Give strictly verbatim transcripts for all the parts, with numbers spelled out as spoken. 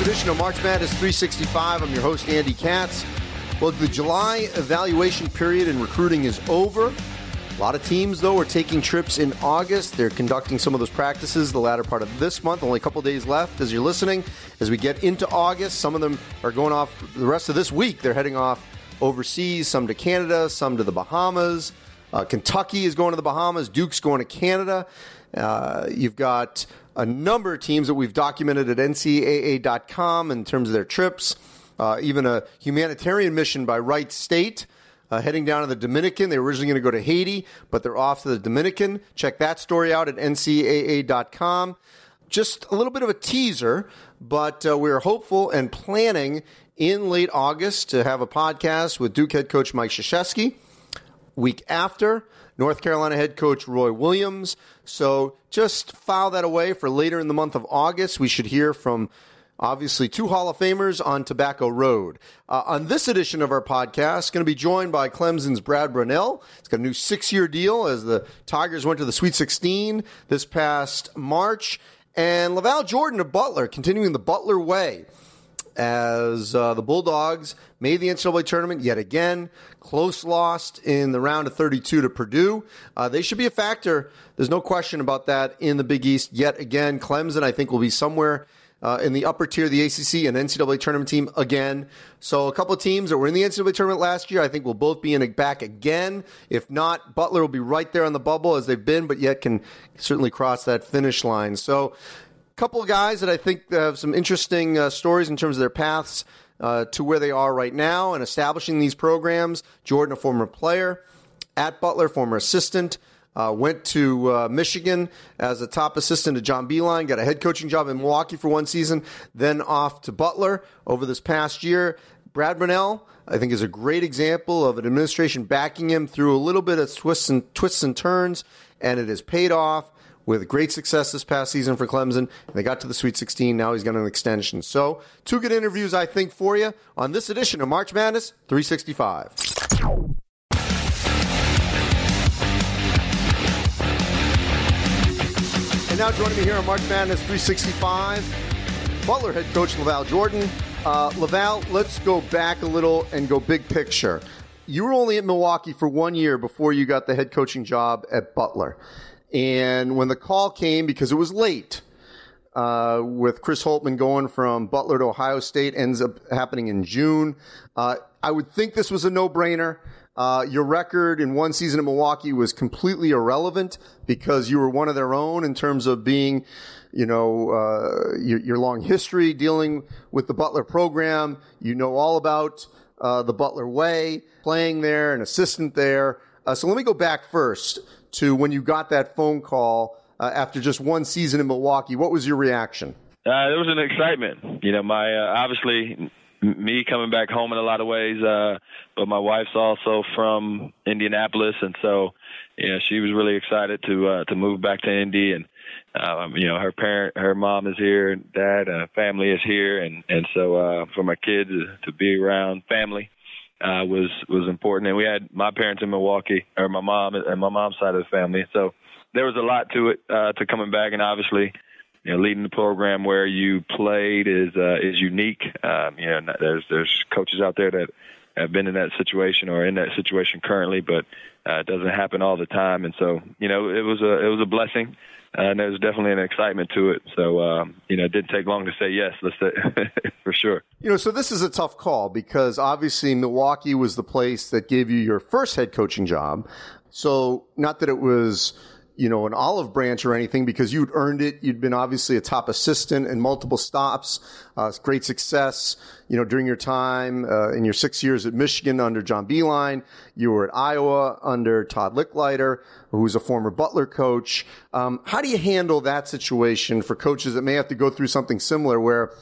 Edition of March Madness three sixty-five. I'm your host, Andy Katz. Well, the July evaluation period in recruiting is over. A lot of teams, though, are taking trips in August. They're conducting some of those practices the latter part of this month. Only a couple days left as you're listening. As we get into August, some of them are going off the rest of this week. They're heading off overseas, some to Canada, some to the Bahamas. Uh, Kentucky is going to the Bahamas. Duke's going to Canada. Uh, you've got a number of teams that we've documented at N C A A dot com in terms of their trips, uh, even a humanitarian mission by Wright State, uh, heading down to the Dominican. They were originally going to go to Haiti, but they're off to the Dominican. Check that story out at N C A A dot com. Just a little bit of a teaser, but uh, we're hopeful and planning in late August to have a podcast with Duke head coach Mike Krzyzewski. Week after, North Carolina head coach Roy Williams. So just file that away for later in the month of August. We should hear from, obviously, two Hall of Famers on Tobacco Road. Uh, on this edition of our podcast, going to be joined by Clemson's Brad Brownell. He's got a new six-year deal as the Tigers went to the Sweet sixteen this past March. And LaVall Jordan of Butler, continuing the Butler way, as uh, the Bulldogs made the N C double A tournament yet again. Close lost in the round of thirty-two to Purdue. Uh, they should be a factor. There's no question about that in the Big East yet again. Clemson, I think, will be somewhere uh, in the upper tier of the A C C and N C double A tournament team again. So a couple of teams that were in the N C double A tournament last year, I think, will both be in it back again. If not, Butler will be right there on the bubble as they've been, but yet can certainly cross that finish line. So couple of guys that I think have some interesting uh, stories in terms of their paths uh, to where they are right now and establishing these programs. Jordan, a former player at Butler, former assistant, uh, went to uh, Michigan as a top assistant to John Beilein, got a head coaching job in Milwaukee for one season, then off to Butler over this past year. Brad Brownell, I think, is a great example of an administration backing him through a little bit of twists and, twists and turns, and it has paid off with great success this past season for Clemson. They got to the Sweet sixteen. Now he's got an extension. So, two good interviews, I think, for you on this edition of March Madness three sixty-five. And now joining me here on March Madness three sixty-five, Butler head coach LaVall Jordan. Uh, LaVall, let's go back a little and go big picture. You were only at Milwaukee for one year before you got the head coaching job at Butler. And when the call came, because it was late, uh, with Chris Holtmann going from Butler to Ohio State, ends up happening in June. Uh, I would think this was a no-brainer. Uh, your record in one season at Milwaukee was completely irrelevant because you were one of their own in terms of being, you know, uh, your, your long history dealing with the Butler program. You know all about uh, the Butler way, playing there, an assistant there. Uh, so let me go back first to when you got that phone call uh, after just one season in Milwaukee. What was your reaction? Uh, it was an excitement. You know, my uh, obviously m- me coming back home in a lot of ways, uh, but my wife's also from Indianapolis, and so you know, she was really excited to uh, to move back to Indy, and um, you know, her parent, her mom is here, and dad, uh, family is here, and and so uh, for my kids to be around family Uh, was was important, and we had my parents in Milwaukee, or my mom and my mom's side of the family. So there was a lot to it uh, to coming back, and obviously, you know, leading the program where you played is uh, is unique. Um, you know, there's there's coaches out there that have been in that situation or in that situation currently, but uh, it doesn't happen all the time. And so, you know, it was a it was a blessing, uh, and there was definitely an excitement to it. So, um, you know, it didn't take long to say yes, let's say, for sure. You know, so this is a tough call because obviously Milwaukee was the place that gave you your first head coaching job. So not that it was, you know, an olive branch or anything, because you'd earned it. You'd been obviously a top assistant and multiple stops, uh, great success, you know, during your time uh, in your six years at Michigan under John Beilein. You were at Iowa under Todd Licklider, who was a former Butler coach. Um, how do you handle that situation for coaches that may have to go through something similar where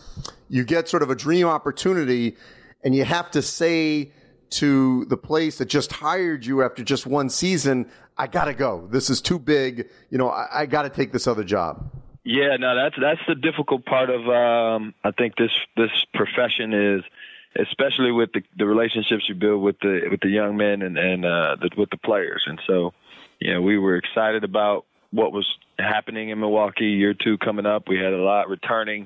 you get sort of a dream opportunity and you have to say to the place that just hired you after just one season, I gotta go. This is too big. You know, I, I gotta take this other job. Yeah, no, that's that's the difficult part of um, I think this this profession is, especially with the, the relationships you build with the with the young men and and uh, the, with the players. And so, you know, we were excited about what was happening in Milwaukee. Year two coming up, we had a lot returning,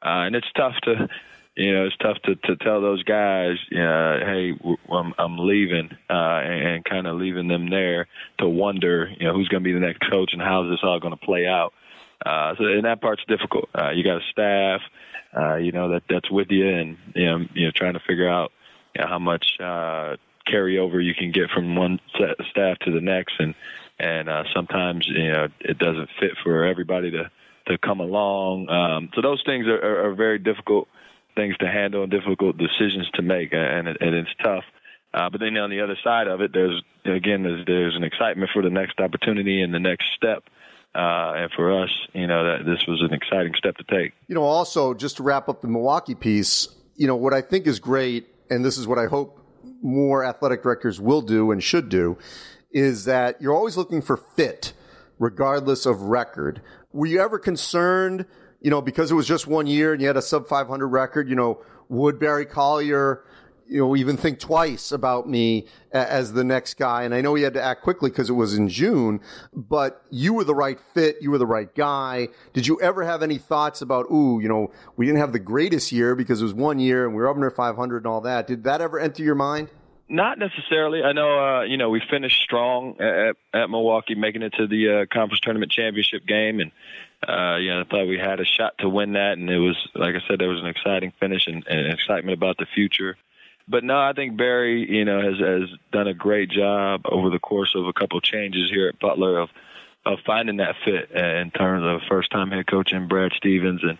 uh, and it's tough to. You know, it's tough to, to tell those guys, uh, hey, I'm, I'm leaving, uh, and, and kind of leaving them there to wonder, you know, who's going to be the next coach and how's this all going to play out. Uh, so, and that part's difficult. Uh, you got a staff, uh, you know, that that's with you, and you know, you know, trying to figure out you know, how much uh, carryover you can get from one set of staff to the next, and and uh, sometimes you know it doesn't fit for everybody to to come along. Um, so those things are, are, are very difficult things to handle and difficult decisions to make, and it, and it's tough. Uh, but then on the other side of it, there's again there's, there's an excitement for the next opportunity and the next step. Uh, and for us, you know, that this was an exciting step to take. You know, also just to wrap up the Milwaukee piece, you know, what I think is great, and this is what I hope more athletic directors will do and should do, is that you're always looking for fit, regardless of record. Were you ever concerned? You know, because it was just one year and you had a sub five hundred record, you know, would Barry Collier, you know, even think twice about me as the next guy? And I know he had to act quickly because it was in June, but you were the right fit. You were the right guy. Did you ever have any thoughts about, ooh, you know, we didn't have the greatest year because it was one year and we were up near five hundred and all that? Did that ever enter your mind? Not necessarily. I know, uh, you know, we finished strong at, at Milwaukee, making it to the uh, conference tournament championship game. And, uh, you know, I thought we had a shot to win that. And it was, like I said, there was an exciting finish and, and excitement about the future. But no, I think Barry, you know, has, has done a great job over the course of a couple of changes here at Butler of, of finding that fit in terms of first-time head coach in Brad Stevens and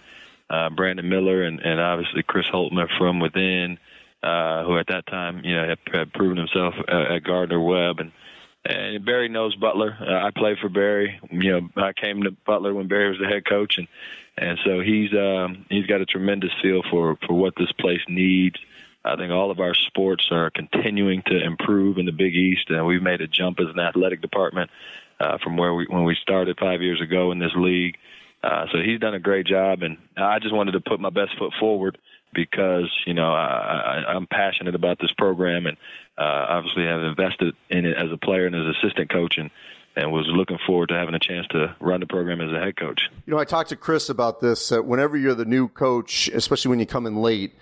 uh, Brandon Miller and, and obviously Chris Holtmann from within. Uh, who at that time, you know, had, had proven himself uh, at Gardner-Webb, and, and Barry knows Butler. Uh, I played for Barry. You know, I came to Butler when Barry was the head coach, and and so he's um, he's got a tremendous feel for for what this place needs. I think all of our sports are continuing to improve in the Big East, and we've made a jump as an athletic department uh, from where we when we started five years ago in this league. Uh, so he's done a great job, and I just wanted to put my best foot forward. Because, you know, I, I, I'm passionate about this program and uh, obviously have invested in it as a player and as an assistant coach and, and was looking forward to having a chance to run the program as a head coach. You know, I talked to Chris about this. Uh, whenever you're the new coach, especially when you come in late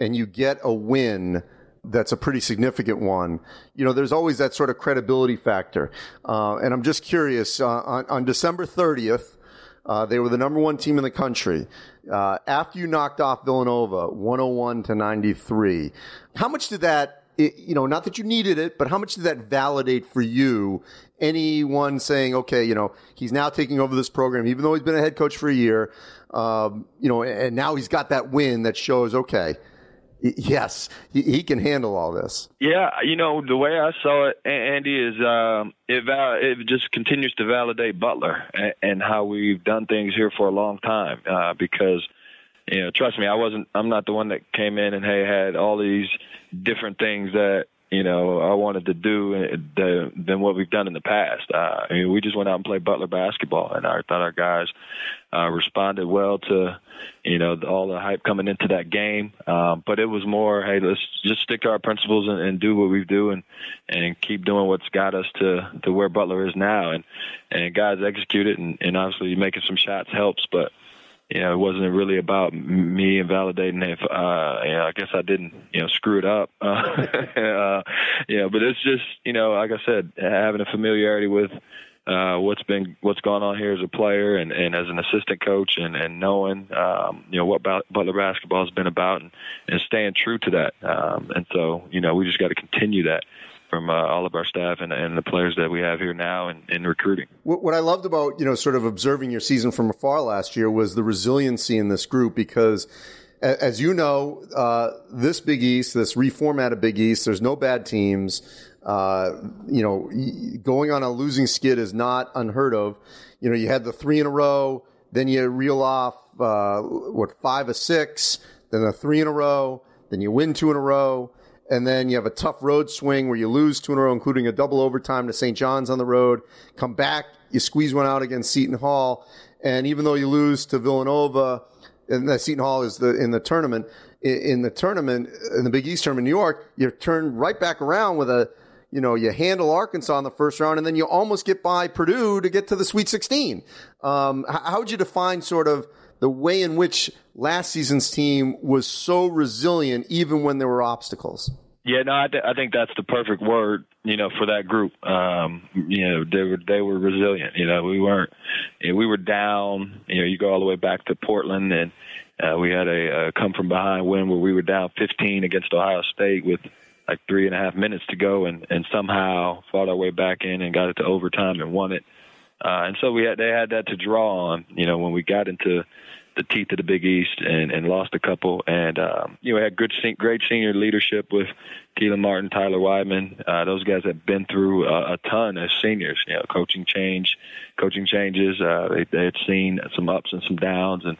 and you get a win that's a pretty significant one, you know, there's always that sort of credibility factor. Uh, and I'm just curious, uh, on, on December thirtieth, Uh, they were the number one team in the country. Uh, after you knocked off Villanova, one oh one to ninety-three, how much did that, it, you know, not that you needed it, but how much did that validate for you? Anyone saying, okay, you know, he's now taking over this program, even though he's been a head coach for a year, um, you know, and now he's got that win that shows, okay, yes, he, he can handle all this. Yeah, you know, the way I saw it, Andy, is um, it, val- it just continues to validate Butler and, and how we've done things here for a long time. Uh, because, you know, trust me, I wasn't. I'm not the one that came in and hey, had all these different things that you know I wanted to do the, than what we've done in the past. Uh, I mean, we just went out and played Butler basketball, and I thought our guys uh, responded well to. You know, all the hype coming into that game. Um, but it was more, hey, let's just stick to our principles and, and do what we do and, and keep doing what's got us to, to where Butler is now. And, and guys executed and, and obviously making some shots helps. But, you know, it wasn't really about me invalidating if, uh, you know, I guess I didn't, you know, screw it up. Uh, uh, yeah, but it's just, you know, like I said, having a familiarity with uh, what's been, what's gone on here as a player and, and as an assistant coach and, and knowing, um, you know, what Butler basketball has been about and, and staying true to that. Um, and so, you know, we just got to continue that from uh, all of our staff and, and the players that we have here now in, in recruiting. What, what I loved about, you know, sort of observing your season from afar last year was the resiliency in this group because, a, as you know, uh, this Big East, this reformatted Big East, there's no bad teams. Uh, you know, going on a losing skid is not unheard of. You know, you had the three in a row, then you reel off, uh, what, five or six, then a three in a row, then you win two in a row. And then you have a tough road swing where you lose two in a row, including a double overtime to Saint John's on the road. Come back, you squeeze one out against Seton Hall. And even though you lose to Villanova, and Seton Hall is the in the tournament, in the tournament, in the Big East tournament in New York, you turn right back around with a, you know, you handle Arkansas in the first round, and then you almost get by Purdue to get to the Sweet sixteen. Um, how would you define sort of the way in which last season's team was so resilient even when there were obstacles? Yeah, no, I, th- I think that's the perfect word, you know, for that group. Um, you know, they were they were resilient. You know, we weren't. You know, we were down. You know, you go all the way back to Portland, and uh, we had a, a come from behind win where we were down fifteen against Ohio State with like three and a half minutes to go, and, and somehow fought our way back in and got it to overtime and won it. Uh, and so we had they had that to draw on. You know, when we got into the teeth of the Big East and, and lost a couple. And, um, you know, we had good, great senior leadership with Keelan Martin, Tyler Wideman. Uh, those guys have been through a, a ton as seniors, you know, coaching change, coaching changes. Uh, they, they had seen some ups and some downs, and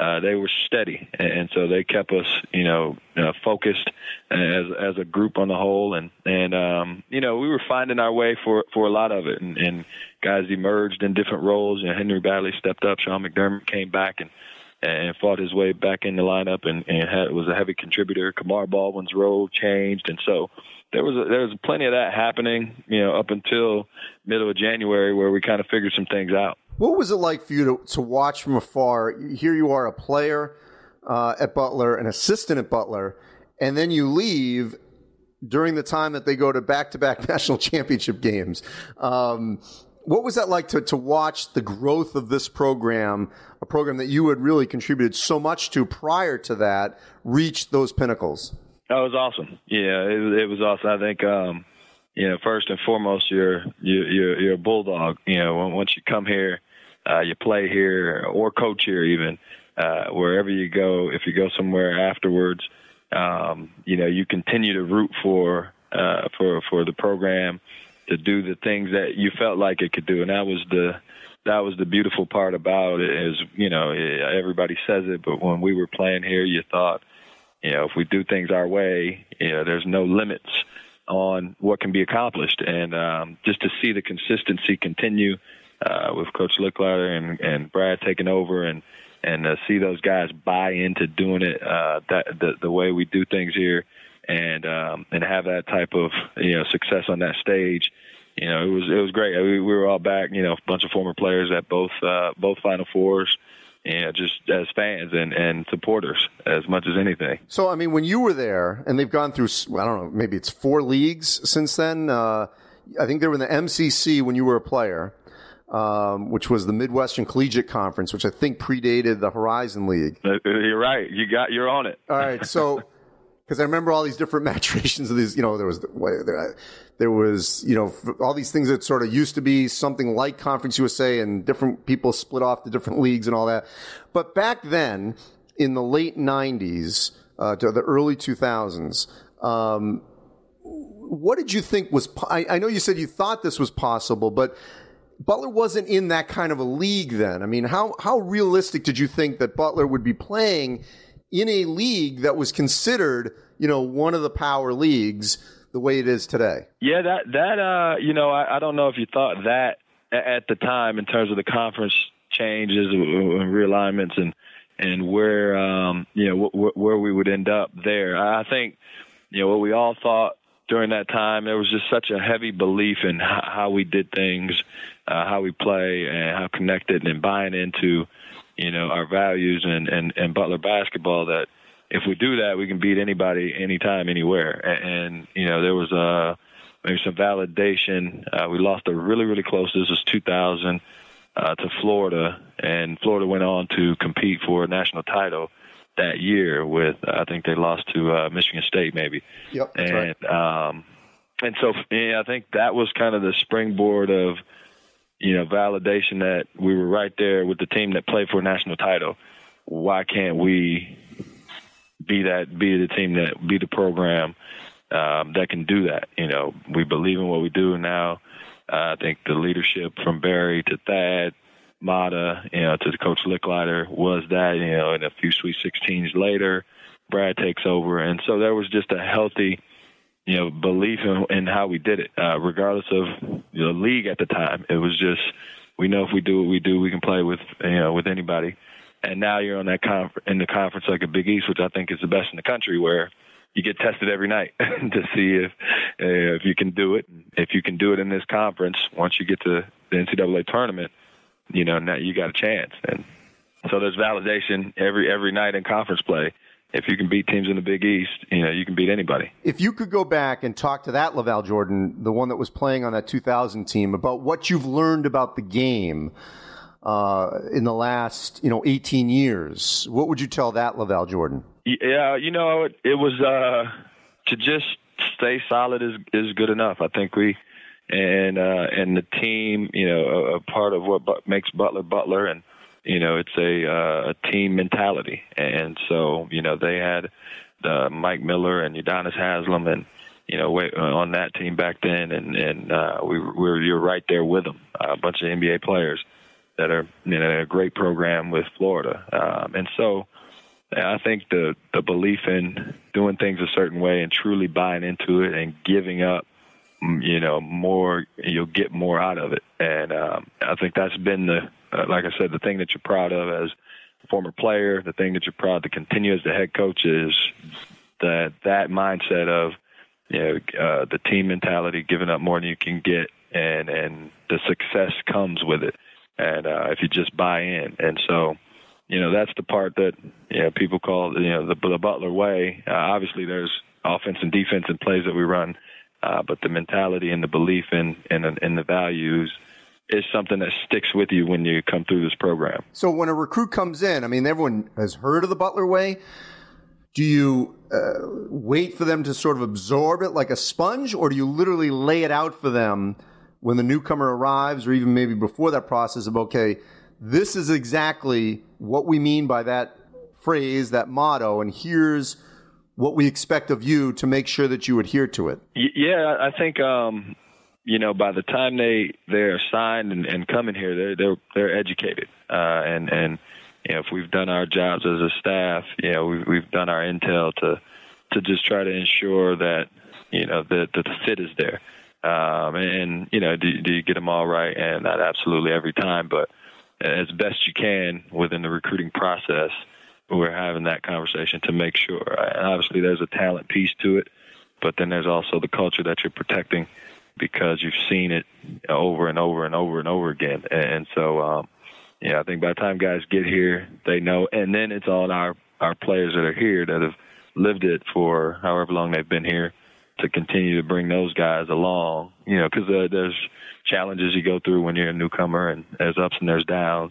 uh, they were steady. And, and so they kept us, you know, uh, focused as as a group on the whole. And, and um, you know, we were finding our way for, for a lot of it. And, and guys emerged in different roles. You know, Henry Badley stepped up. Sean McDermott came back and and fought his way back in the lineup and, and had, was a heavy contributor. Kamar Baldwin's role changed. And so there was a, there was plenty of that happening, you know, up until middle of January where we kind of figured some things out. What was it like for you to, to watch from afar? Here you are, a player uh, at Butler, an assistant at Butler, and then you leave during the time that they go to back-to-back national championship games. Um What was that like to, to watch the growth of this program, a program that you had really contributed so much to prior to that, reach those pinnacles? That was awesome. Yeah, it, it was awesome. I think, um, you know, first and foremost, you're, you're, you're a bulldog. You know, once you come here, uh, you play here or coach here even, uh, wherever you go, if you go somewhere afterwards, um, you know, you continue to root for, uh, for, for the program to do the things that you felt like it could do. And that was the that was the beautiful part about it is, you know, everybody says it, but when we were playing here, you thought, you know, if we do things our way, you know, there's no limits on what can be accomplished. And um, just to see the consistency continue uh, with Coach Licklider and, and Brad taking over and, and uh, see those guys buy into doing it uh, that the, the way we do things here, and um, and have that type of, you know, success on that stage, you know, it was it was great. We, we were all back, you know, a bunch of former players at both uh, both Final Fours, you know, just as fans and, and supporters as much as anything. So, I mean, when you were there, and they've gone through, I don't know, maybe it's four leagues since then. Uh, I think they were in the M C C when you were a player, um, which was the Midwestern Collegiate Conference, which I think predated the Horizon League. You're right. You got you're on it. All right, so. Because I remember all these different maturations of these, you know, there was, there was, you know, all these things that sort of used to be something like Conference U S A and different people split off to different leagues and all that. But back then, in the late nineties uh, to the early two thousands, um, what did you think was, po- I, I know you said you thought this was possible, but Butler wasn't in that kind of a league then. I mean, how how realistic did you think that Butler would be playing in a league that was considered, you know, one of the power leagues the way it is today? Yeah, that, that uh, you know, I, I don't know if you thought that at the time in terms of the conference changes and realignments and, and where, um, you know, wh- wh- where we would end up there. I think, you know, what we all thought during that time, there was just such a heavy belief in h- how we did things, uh, how we play, and how connected and buying into you know, our values and, and, and Butler basketball, that if we do that, we can beat anybody, anytime, anywhere. And, and you know, there was uh, maybe some validation. Uh, we lost a really, really close. This was two thousand uh, to Florida, and Florida went on to compete for a national title that year with, I think they lost to uh, Michigan State maybe. Yep, that's and, right. Um, and so yeah, I think that was kind of the springboard of, you know, validation that we were right there with the team that played for a national title. Why can't we be that, be the team that, be the program um, that can do that? You know, we believe in what we do now. Uh, I think the leadership from Barry to Thad, Mata, you know, to the Coach Licklider was that, you know, and a few Sweet sixteens later, Brad takes over. And so there was just a healthy, you know, belief in, in how we did it, uh, regardless of the league at the time. It was just, we know if we do what we do, we can play with, you know, with anybody. And now you're on that conf- in the conference like a Big East, which I think is the best in the country, where you get tested every night to see if uh, if you can do it. If you can do it in this conference, once you get to the N C double A tournament, you know, now you got a chance. And so there's validation every every night in conference play. If you can beat teams in the Big East, you know, you can beat anybody. If you could go back and talk to that LaVall Jordan, the one that was playing on that two thousand team, about what you've learned about the game uh, in the last, you know, eighteen years, what would you tell that LaVall Jordan? Yeah, you know, it, it was uh, to just stay solid is is good enough. I think we and uh, and the team, you know, a, a part of what but makes Butler Butler and. You know, it's a, uh, a team mentality. And so, you know, they had uh, Mike Miller and Udonis Haslam and, you know, on that team back then. And, and uh, we were, you're right there with them, a bunch of N B A players that are, you know, a great program with Florida. Um, and so I think the, the belief in doing things a certain way and truly buying into it and giving up, you know, more, you'll get more out of it. And um, I think that's been the, Uh, like I said, the thing that you're proud of as a former player, the thing that you're proud to continue as the head coach is that that mindset of, you know, uh, the team mentality, giving up more than you can get, and, and the success comes with it. And uh, if you just buy in. And so, you know, that's the part that, you know, people call, you know, the, the Butler way. Uh, obviously, there's offense and defense and plays that we run, uh, but the mentality and the belief in, in, in the values is something that sticks with you when you come through this program. So when a recruit comes in, I mean, everyone has heard of the Butler way. Do you uh, wait for them to sort of absorb it like a sponge, or do you literally lay it out for them when the newcomer arrives, or even maybe before that process of, okay, this is exactly what we mean by that phrase, that motto, and here's what we expect of you to make sure that you adhere to it? Yeah, I think... Um you know, by the time they, they're signed and, and come in here, they're, they're, they're educated. Uh, and, and, you know, if we've done our jobs as a staff, you know, we've, we've done our intel to, to just try to ensure that, you know, that, that the fit is there. Um, and, and, you know, do, do you get them all right? And not absolutely every time, but as best you can within the recruiting process, we're having that conversation to make sure. And obviously there's a talent piece to it, but then there's also the culture that you're protecting, because you've seen it over and over and over and over again. And so, um, yeah, I think by the time guys get here, they know. And then it's on our, our players that are here that have lived it for however long they've been here to continue to bring those guys along, you know, because uh, there's challenges you go through when you're a newcomer, and there's ups and there's downs.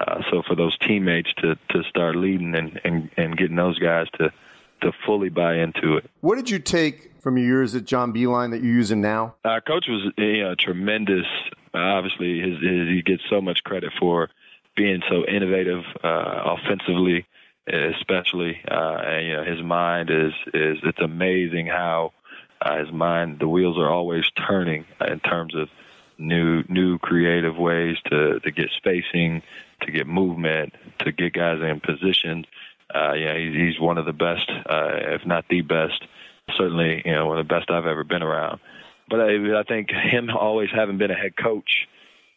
Uh, so for those teammates to, to start leading and, and, and getting those guys to, to fully buy into it. What did you take from your years at John Beilein that you're using now? Our coach was, you know, tremendous. Obviously, his, his, he gets so much credit for being so innovative uh, offensively, especially. Uh, and, you know, his mind is, is it's amazing how uh, his mind, the wheels are always turning in terms of new new creative ways to, to get spacing, to get movement, to get guys in position. Uh, yeah, he's, he's one of the best, uh, if not the best. Certainly, you know, one of the best I've ever been around. But I, I think him always having been a head coach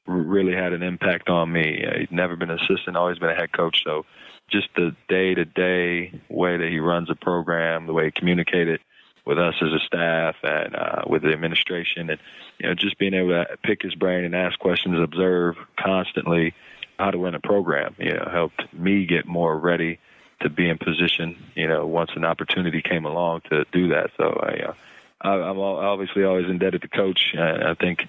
really had an impact on me. He'd never been an assistant, always been a head coach. So just the day-to-day way that he runs the program, the way he communicated with us as a staff and uh, with the administration, and, you know, just being able to pick his brain and ask questions, observe constantly, how to win a program. You know, helped me get more ready to be in position, you know, once an opportunity came along to do that. So I, uh, I, I'm obviously always indebted to Coach. I, I think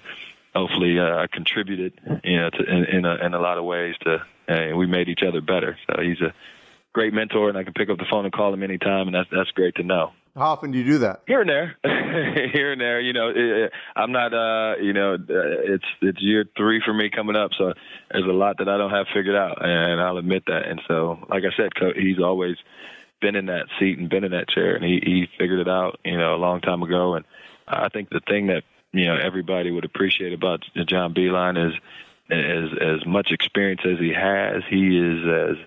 hopefully uh, I contributed, you know, to, in, in, a, in a lot of ways to, and we made each other better. So he's a great mentor, and I can pick up the phone and call him anytime. And that's, that's great to know. How often do you do that? Here and there, here and there. You know, it, I'm not. Uh, you know, it's it's year three for me coming up, so there's a lot that I don't have figured out, and I'll admit that. And so, like I said, he's always been in that seat and been in that chair, and he, he figured it out, you know, a long time ago. And I think the thing that you know everybody would appreciate about John Beilein is, as as much experience as he has, he is as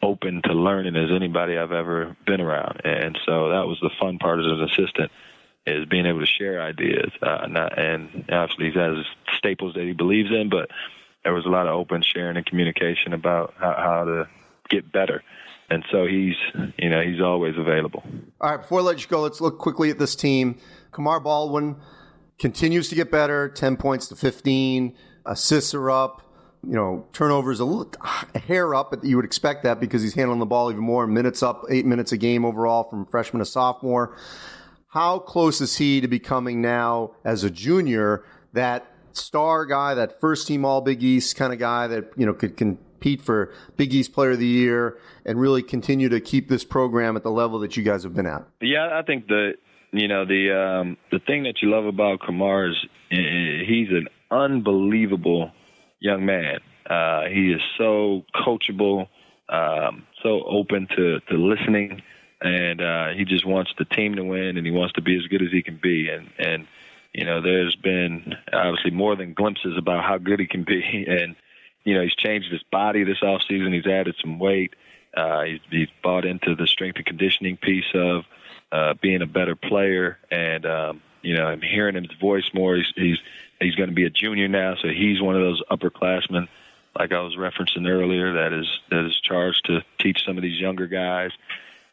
open to learning as anybody I've ever been around. And so that was the fun part as an assistant, is being able to share ideas. Uh, not, and obviously he has staples that he believes in, but there was a lot of open sharing and communication about how, how to get better. And so he's, you know, he's always available. All right, before I let you go, let's look quickly at this team. Kamar Baldwin continues to get better, ten points to fifteen, assists are up. You know, turnovers a, little, a hair up, but you would expect that because he's handling the ball even more. Minutes up, eight minutes a game overall from freshman to sophomore. How close is he to becoming now, as a junior, that star guy, that first-team All-Big East kind of guy that, you know, could compete for Big East Player of the Year and really continue to keep this program at the level that you guys have been at? Yeah, I think the, you know, the, um, the thing that you love about Kamar is he's an unbelievable young man. Uh, he is so coachable, um, so open to, to listening, and uh, he just wants the team to win, and he wants to be as good as he can be. And, and you know, there's been obviously more than glimpses about how good he can be. And, you know, he's changed his body this offseason. He's added some weight. Uh, he's, he's bought into the strength and conditioning piece of uh, being a better player. And, um, you know, I'm hearing his voice more. He's, he's He's going to be a junior now, so he's one of those upperclassmen, like I was referencing earlier, that is that is charged to teach some of these younger guys.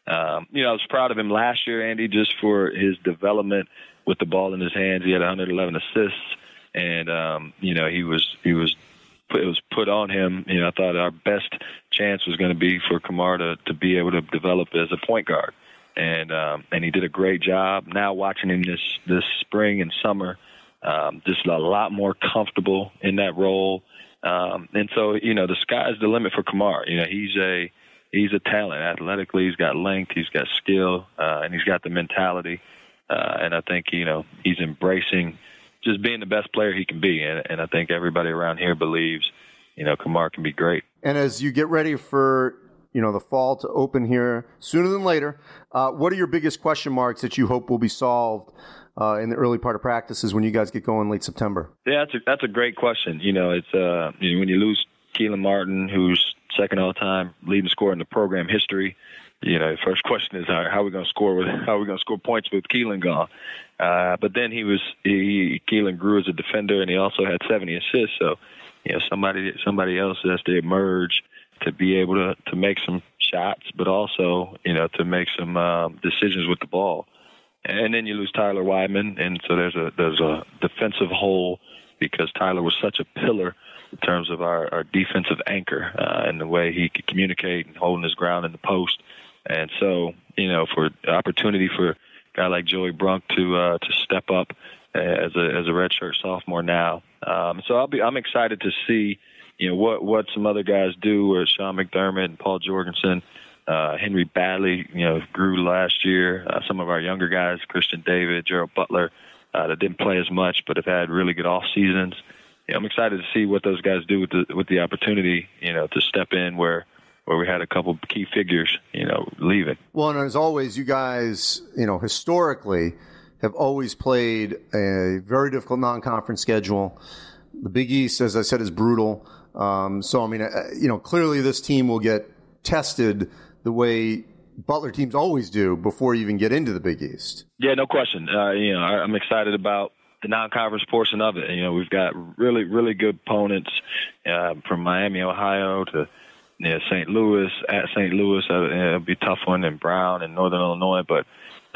Um, you know, I was proud of him last year, Andy, just for his development with the ball in his hands. He had one hundred eleven assists, and um, you know he was he was it was put on him. You know, I thought our best chance was going to be for Kamar to, to be able to develop as a point guard, and um, and he did a great job. Now watching him this this spring and summer. Um, just a lot more comfortable in that role. Um, and so, you know, the sky's the limit for Kamar. You know, he's a he's a talent. Athletically, he's got length, he's got skill, uh, and he's got the mentality. Uh, and I think, you know, he's embracing just being the best player he can be. And, and I think everybody around here believes, you know, Kamar can be great. And as you get ready for, you know, the fall to open here sooner than later, uh, what are your biggest question marks that you hope will be solved Uh, in the early part of practices when you guys get going late September? Yeah, that's a, that's a great question. You know, it's uh, you know, when you lose Keelan Martin, who's second all-time leading scorer in the program history, you know, the first question is how, how are we going to score with how are we going to score points with Keelan gone? Uh, but then he was he, Keelan grew as a defender, and he also had seventy assists. So, you know, somebody somebody else has to emerge to be able to to make some shots, but also, you know, to make some um, decisions with the ball. And then you lose Tyler Wideman, and so there's a there's a defensive hole because Tyler was such a pillar in terms of our, our defensive anchor uh, and the way he could communicate and holding his ground in the post. And so, you know, for opportunity for a guy like Joey Brunk to uh, to step up as a as a redshirt sophomore now. Um, so I'll be I'm excited to see, you know, what what some other guys do, or Sean McDermott and Paul Jorgensen. Uh, Henry Badley, you know, grew last year. Uh, some of our younger guys, Christian David, Gerald Butler, uh, that didn't play as much, but have had really good off seasons. Yeah, I'm excited to see what those guys do with the with the opportunity, you know, to step in where where we had a couple key figures, you know, leaving. Well, and as always, you guys, you know, historically have always played a very difficult non-conference schedule. The Big East, as I said, is brutal. Um, so, I mean, uh, you know, clearly this team will get tested the way Butler teams always do before you even get into the Big East. Yeah, no question. Uh, you know, I'm excited about the non-conference portion of it. You know, we've got really, really good opponents uh, from Miami, Ohio to you know, Saint Louis. At Saint Louis, uh, it'll be a tough one, and Brown and Northern Illinois. But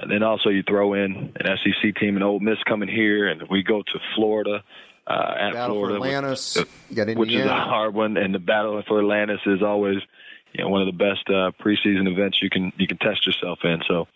then also you throw in an S E C team and Ole Miss coming here, and we go to Florida. uh, at battle Florida, for Atlantis, which, you got Indiana. Which is a hard one. And the battle for Atlantis is always, you know, one of the best uh, preseason events you can you can test yourself in. So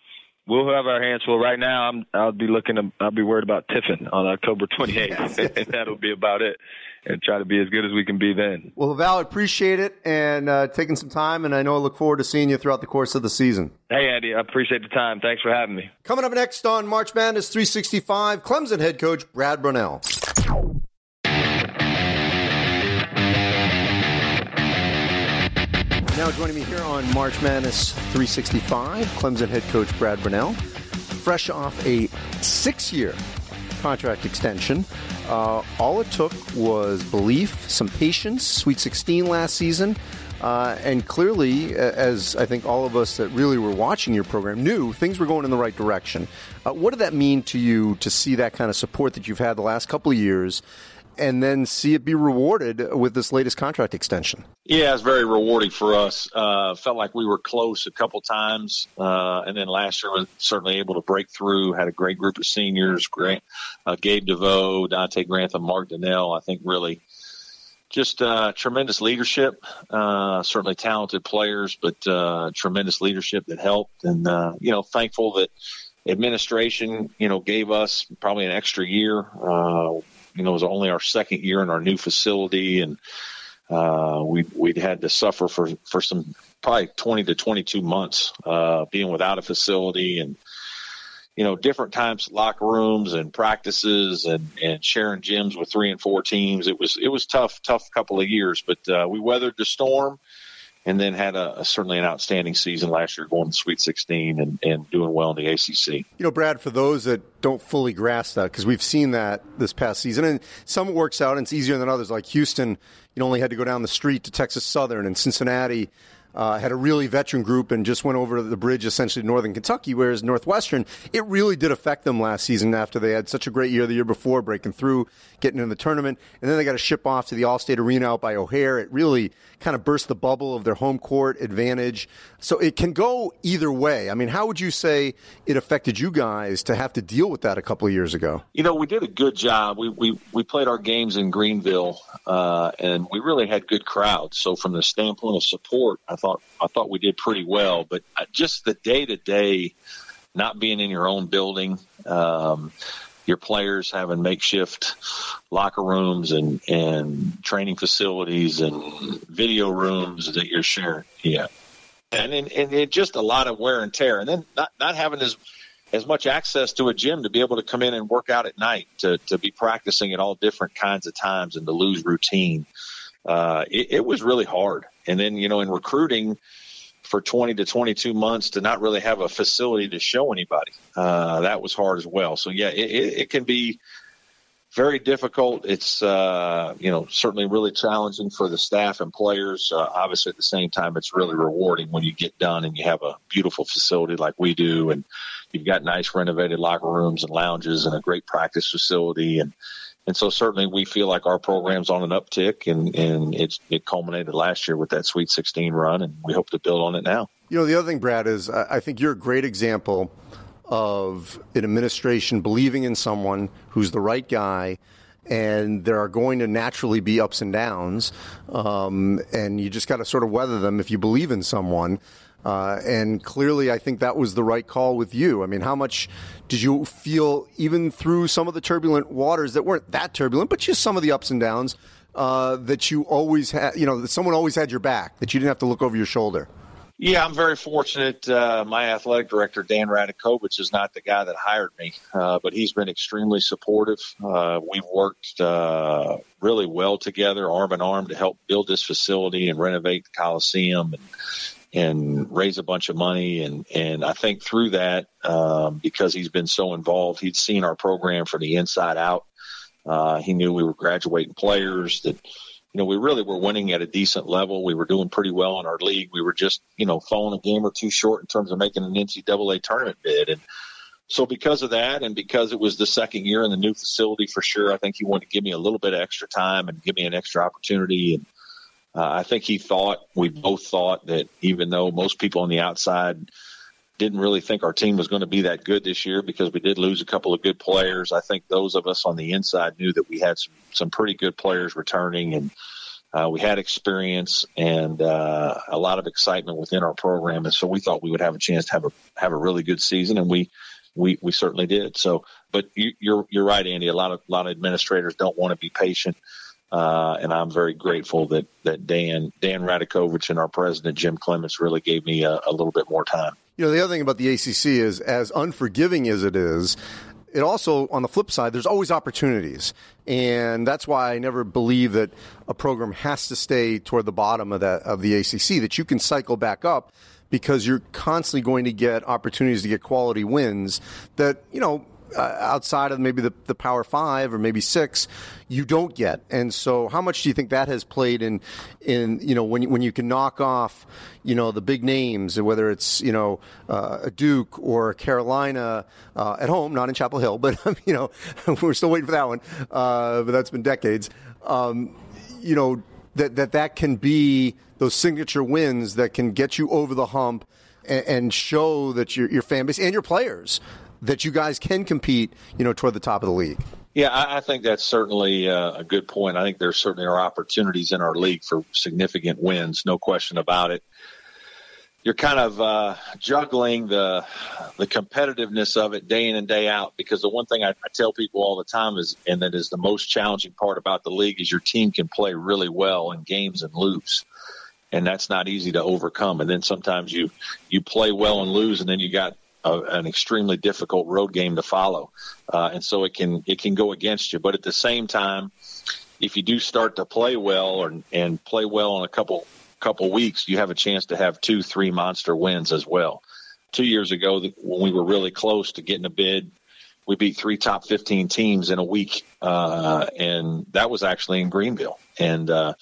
we'll have our hands full. Right now, I'm I'll be looking to, I'll be worried about Tiffin on October twenty-eighth, yes, yes. and that'll be about it. And try to be as good as we can be then. Well, Val, appreciate it and uh, taking some time, and I know I look forward to seeing you throughout the course of the season. Hey, Andy, I appreciate the time. Thanks for having me. Coming up next on March Madness three sixty-five, Clemson head coach Brad Brownell. Now joining me here on March Madness three sixty-five, Clemson head coach Brad Brownell, fresh off a six-year contract extension. Uh, all it took was belief, some patience, Sweet sixteen last season, uh, and clearly, as I think all of us that really were watching your program knew, things were going in the right direction. Uh, what did that mean to you to see that kind of support that you've had the last couple of years and then see it be rewarded with this latest contract extension? Yeah, it's very rewarding for us. Uh, felt like we were close a couple times, uh, and then last year was certainly able to break through. Had a great group of seniors, Grant, uh, Gabe DeVoe, Dante Grantham, Mark Donnell. I think really just uh, tremendous leadership, uh, certainly talented players, but uh, tremendous leadership that helped. And, uh, you know, thankful that administration, you know, gave us probably an extra year. Uh, you know, it was only our second year in our new facility, and uh, we, we'd had to suffer for, for some probably twenty to twenty-two months uh, being without a facility and, you know, different times, locker rooms and practices and, and sharing gyms with three and four teams. It was it was tough, tough couple of years, but uh, we weathered the storm and then had a, a certainly an outstanding season last year going to Sweet sixteen and, and doing well in the A C C. You know, Brad, for those that don't fully grasp that, because we've seen that this past season, and some works out and it's easier than others, like Houston, you know, only had to go down the street to Texas Southern, and Cincinnati uh, had a really veteran group and just went over the bridge essentially to Northern Kentucky, whereas Northwestern, it really did affect them last season after they had such a great year the year before, breaking through, getting in the tournament, and then they got to ship off to the Allstate Arena out by O'Hare. It really kind of burst the bubble of their home court advantage. So it can go either way. I mean, how would you say it affected you guys to have to deal with that a couple of years ago? You know, we did a good job. We we, we played our games in Greenville, uh, and we really had good crowds. So from the standpoint of support, I thought I thought we did pretty well. But just the day-to-day, not being in your own building, um, your players having makeshift locker rooms and, and training facilities and video rooms that you're sharing. Yeah. And, and, and it just a lot of wear and tear. And then not, not having as, as much access to a gym to be able to come in and work out at night, to, to be practicing at all different kinds of times and to lose routine. Uh, it, it was really hard. And then, you know, in recruiting for twenty to twenty-two months to not really have a facility to show anybody, uh, that was hard as well. So, yeah, it, it, it can be very difficult. It's, uh, you know, certainly really challenging for the staff and players. Uh, obviously, at the same time, it's really rewarding when you get done and you have a beautiful facility like we do, and you've got nice renovated locker rooms and lounges and a great practice facility. And And so certainly we feel like our program's on an uptick, and, and it's, it culminated last year with that Sweet sixteen run, and we hope to build on it now. You know, the other thing, Brad, is I think you're a great example of an administration believing in someone who's the right guy, and there are going to naturally be ups and downs, um, and you just got to sort of weather them if you believe in someone. Uh, and clearly, I think that was the right call with you. I mean, how much did you feel, even through some of the turbulent waters that weren't that turbulent, but just some of the ups and downs, uh, that you always had, you know, that someone always had your back, that you didn't have to look over your shoulder? Yeah, I'm very fortunate. Uh, my athletic director, Dan Radakovich, is not the guy that hired me, uh, but he's been extremely supportive. Uh, we've worked uh, really well together, arm in arm, to help build this facility and renovate the Coliseum and and raise a bunch of money. And, and I think through that, um, because he's been so involved, he'd seen our program from the inside out. Uh, he knew we were graduating players, that, you know, we really were winning at a decent level. We were doing pretty well in our league. We were just, you know, falling a game or two short in terms of making an N C double A tournament bid. And so because of that, and because it was the second year in the new facility for sure, I think he wanted to give me a little bit of extra time and give me an extra opportunity. And Uh, I think he thought, we both thought, that even though most people on the outside didn't really think our team was going to be that good this year because we did lose a couple of good players. I think those of us on the inside knew that we had some, some pretty good players returning, and uh, we had experience and uh, a lot of excitement within our program. And so we thought we would have a chance to have a, have a really good season. And we, we, we certainly did. So, but you, you're, you're right, Andy, a lot of, a lot of administrators don't want to be patient. Uh, and I'm very grateful that, that Dan, Dan Radakovich and our president, Jim Clements, really gave me a, a little bit more time. You know, the other thing about the A C C is, as unforgiving as it is, it also, on the flip side, there's always opportunities. And that's why I never believe that a program has to stay toward the bottom of that, of the A C C, that you can cycle back up because you're constantly going to get opportunities to get quality wins that, you know, Uh, outside of maybe the, the Power Five or maybe Six, you don't get. And so how much do you think that has played in, in you know, when you, when you can knock off, you know, the big names, whether it's, you know, uh, a Duke or Carolina uh, at home, not in Chapel Hill, but, you know, we're still waiting for that one, uh, but that's been decades, um, you know, that, that that can be those signature wins that can get you over the hump and, and show that your, your fan base and your players that you guys can compete, you know, toward the top of the league. Yeah, I, I think that's certainly uh, a good point. I think there certainly are opportunities in our league for significant wins, no question about it. You're kind of uh, juggling the the competitiveness of it day in and day out, because the one thing I, I tell people all the time is, and that is the most challenging part about the league, is your team can play really well in games and lose. And that's not easy to overcome. And then sometimes you, you play well and lose, and then you got A, an extremely difficult road game to follow. Uh, and so it can, it can go against you. But at the same time, if you do start to play well or, and play well in a couple, couple weeks, you have a chance to have two, three monster wins as well. Two years ago, when we were really close to getting a bid, we beat three top fifteen teams in a week. Uh, and that was actually in Greenville. And, uh,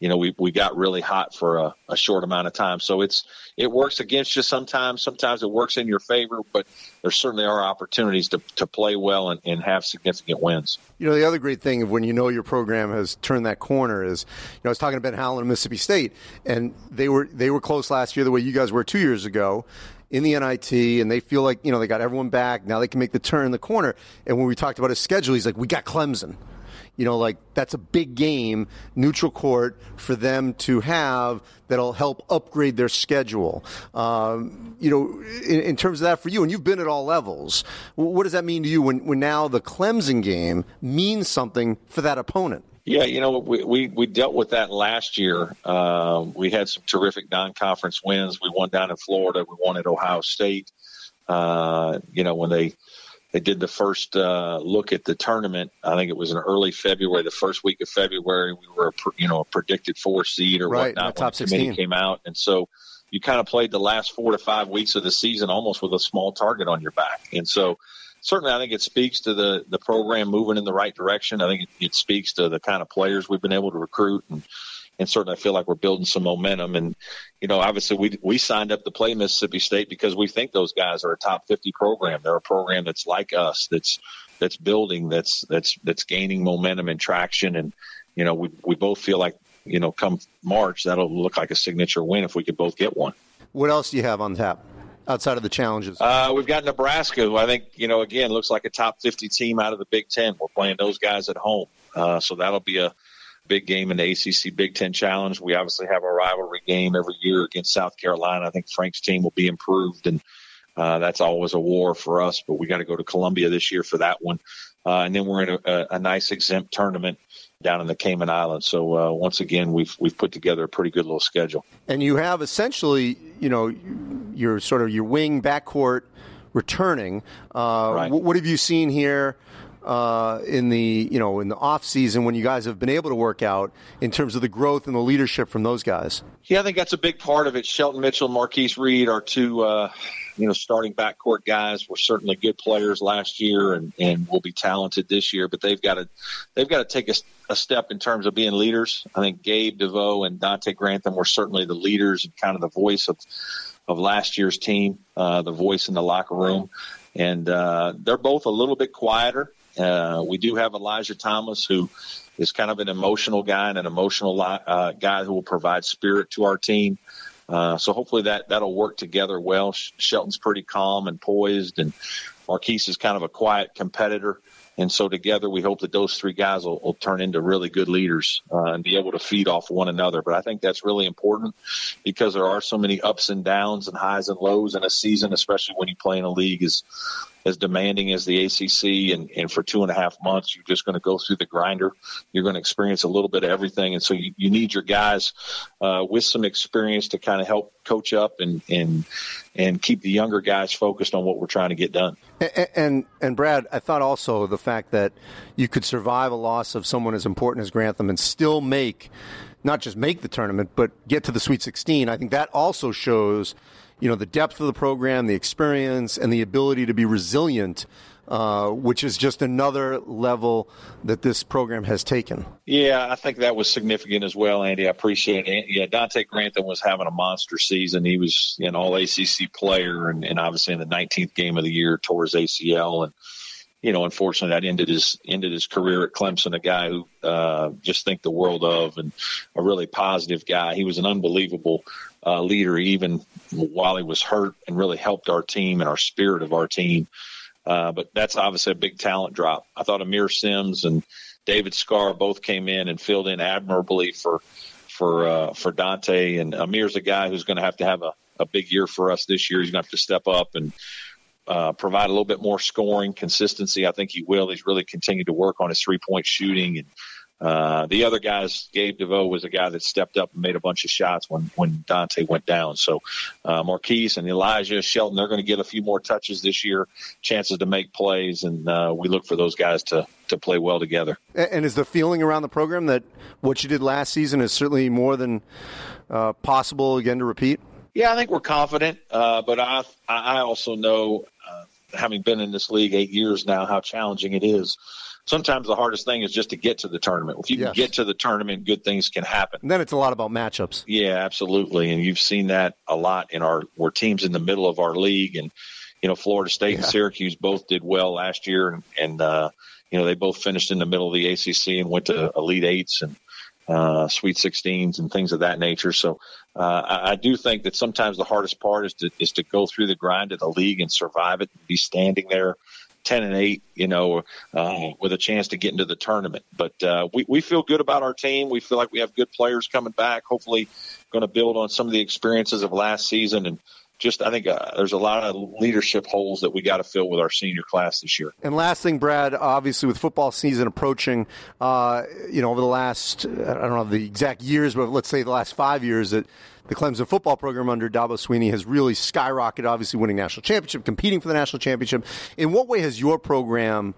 you know, we, we got really hot for a, a short amount of time. So it's, it works against you sometimes. Sometimes it works in your favor, but there certainly are opportunities to, to play well and, and have significant wins. You know, the other great thing of when you know your program has turned that corner is, you know, I was talking to Ben Howland of Mississippi State, and they were, they were close last year the way you guys were two years ago in the N I T, and they feel like, you know, they got everyone back. Now they can make the turn, the corner. And when we talked about his schedule, he's like, we got Clemson. You know, like, that's a big game, neutral court for them to have that'll help upgrade their schedule. Um, you know, in, in terms of that for you, and you've been at all levels, what does that mean to you when, when now the Clemson game means something for that opponent? Yeah, you know, we, we, we dealt with that last year. Uh, we had some terrific non-conference wins. We won down in Florida. We won at Ohio State. Uh, you know, when they... They did the first uh, look at the tournament. I think it was in early February, the first week of February. We were, a, you know, a predicted four seed or right, whatnot. Top sixteen committee came out, and so you kind of played the last four to five weeks of the season almost with a small target on your back. And so, certainly, I think it speaks to the the program moving in the right direction. I think it, it speaks to the kind of players we've been able to recruit, and and certainly, I feel like we're building some momentum. And you know, obviously we we signed up to play Mississippi State because we think those guys are a top fifty program. They're a program that's like us, that's that's building, that's that's that's gaining momentum and traction. And you know, we we both feel like, you know, come March, that'll look like a signature win if we could both get one. What else do you have on tap outside of the challenges? Uh, we've got Nebraska, who I think, you know, again looks like a top fifty team out of the Big Ten. We're playing those guys at home, uh, so that'll be a big game in the A C C Big Ten Challenge. We obviously have a rivalry game every year against South Carolina. I think Frank's team will be improved, and uh, that's always a war for us, but we got to go to Columbia this year for that one. Uh, and then we're in a, a, a nice exempt tournament down in the Cayman Islands. So uh, once again, we've we've put together a pretty good little schedule. And you have essentially, you know, your sort of your wing backcourt returning. Uh, right. What have you seen here Uh, in the you know in the off season when you guys have been able to work out in terms of the growth and the leadership from those guys? Yeah, I think that's a big part of it. Shelton Mitchell, Marquise Reed are two uh, you know starting backcourt guys. Were certainly good players last year and, and will be talented this year. But they've got to they've got to take a, a step in terms of being leaders. I think Gabe DeVoe and Dante Grantham were certainly the leaders and kind of the voice of of last year's team, uh, the voice in the locker room, and uh, they're both a little bit quieter. Uh, we do have Elijah Thomas, who is kind of an emotional guy and an emotional uh, guy who will provide spirit to our team. Uh, so hopefully that, that'll work together well. Shelton's pretty calm and poised, and Marquise is kind of a quiet competitor. And so together we hope that those three guys will, will turn into really good leaders uh, and be able to feed off one another. But I think that's really important because there are so many ups and downs and highs and lows in a season, especially when you play in a league as, as demanding as the A C C. And, and for two and a half months, you're just going to go through the grinder. You're going to experience a little bit of everything. And so you, you need your guys uh, with some experience to kind of help coach up and, and, and keep the younger guys focused on what we're trying to get done. And, and, and Brad, I thought also the fact that you could survive a loss of someone as important as Grantham and still make, not just make the tournament, but get to the Sweet sixteen. I think that also shows, you know, the depth of the program, the experience, and the ability to be resilient, uh, which is just another level that this program has taken. Yeah, I think that was significant as well, Andy. I appreciate it. Yeah, Dante Grantham was having a monster season. He was an all A C C player, and, and obviously in the nineteenth game of the year tore his A C L. And, you know, unfortunately, that ended his ended his career at Clemson, a guy who uh, just think the world of and a really positive guy. He was an unbelievable uh, leader, even while he was hurt, and really helped our team and our spirit of our team. Uh, but that's obviously a big talent drop. I thought Amir Sims and David Scarr both came in and filled in admirably for for uh, for Dante. And Amir's a guy who's going to have to have a, a big year for us this year. He's going to have to step up and uh, provide a little bit more scoring consistency. I think he will. He's really continued to work on his three-point shooting. And uh, the other guys, Gabe DeVoe was a guy that stepped up and made a bunch of shots when, when Dante went down. So uh, Marquise and Elijah Shelton, they're going to get a few more touches this year, chances to make plays, and uh, we look for those guys to, to play well together. And is the feeling around the program that what you did last season is certainly more than uh, possible again to repeat? Yeah, I think we're confident, uh, but I I also know, uh, having been in this league eight years now, how challenging it is. Sometimes the hardest thing is just to get to the tournament. If you yes. can get to the tournament, good things can happen. And then it's a lot about matchups. Yeah, absolutely. And you've seen that a lot in our, where teams in the middle of our league, and, you know, Florida State yeah. and Syracuse both did well last year. And, and uh, you know, they both finished in the middle of the A C C and went to Elite Eights and uh, Sweet sixteens and things of that nature. So uh, I, I do think that sometimes the hardest part is to, is to go through the grind of the league and survive it and be standing there ten and eight, you know, uh, with a chance to get into the tournament. But uh, we, we feel good about our team. We feel like we have good players coming back, hopefully going to build on some of the experiences of last season. And just I think uh, there's a lot of leadership holes that we got to fill with our senior class this year. And last thing, Brad, obviously with football season approaching, uh, you know, over the last, I don't know the exact years, but let's say the last five years that the Clemson football program under Dabo Swinney has really skyrocketed, obviously winning national championship, competing for the national championship. In what way has your program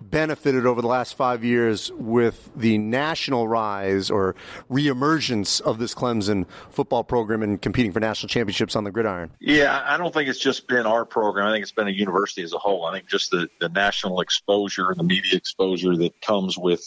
benefited over the last five years with the national rise or reemergence of this Clemson football program and competing for national championships on the gridiron? Yeah, I don't think it's just been our program. I think it's been a university as a whole. I think just the, the national exposure and the media exposure that comes with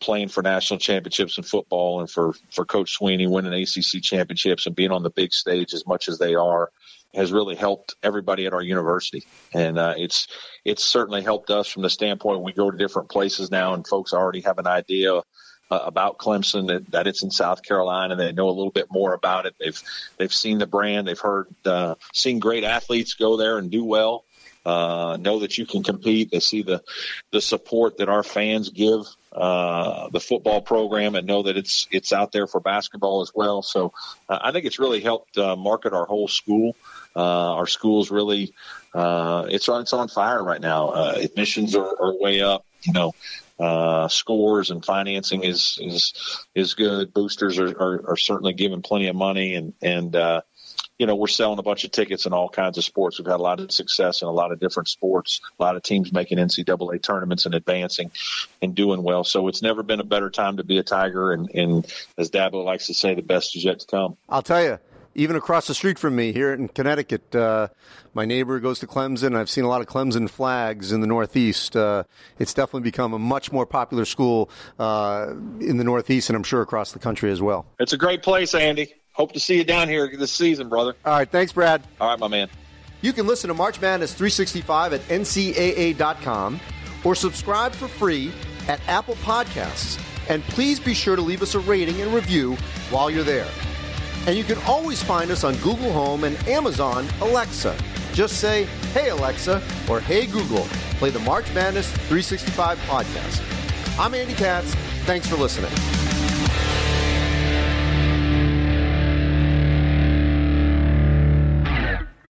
playing for national championships in football and for, for Coach Swinney winning A C C championships and being on the big stage as much as they are has really helped everybody at our university. And uh, it's it's certainly helped us from the standpoint we go to different places now and folks already have an idea uh, about Clemson, that, that it's in South Carolina, and they know a little bit more about it. They've they've seen the brand. They've heard uh, seen great athletes go there and do well, uh, know that you can compete. They see the, the support that our fans give uh, the football program and know that it's it's out there for basketball as well. So uh, I think it's really helped uh, market our whole school. Uh, our school's really uh, it's on it's on fire right now. Uh, admissions are, are way up. You know, uh, scores and financing is is is good. Boosters are, are, are certainly giving plenty of money, and and uh, you know, we're selling a bunch of tickets in all kinds of sports. We've had a lot of success in a lot of different sports. A lot of teams making N C double A tournaments and advancing and doing well. So it's never been a better time to be a Tiger. And, and as Dabo likes to say, the best is yet to come. I'll tell you. Even across the street from me here in Connecticut, uh, my neighbor goes to Clemson. I've seen a lot of Clemson flags in the Northeast. Uh, it's definitely become a much more popular school uh, in the Northeast, and I'm sure across the country as well. It's a great place, Andy. Hope to see you down here this season, brother. All right. Thanks, Brad. All right, my man. You can listen to March Madness three sixty-five at N C A A dot com or subscribe for free at Apple Podcasts. And please be sure to leave us a rating and review while you're there. And you can always find us on Google Home and Amazon Alexa. Just say, "Hey Alexa," or "Hey Google," play the March Madness three sixty-five podcast. I'm Andy Katz. Thanks for listening.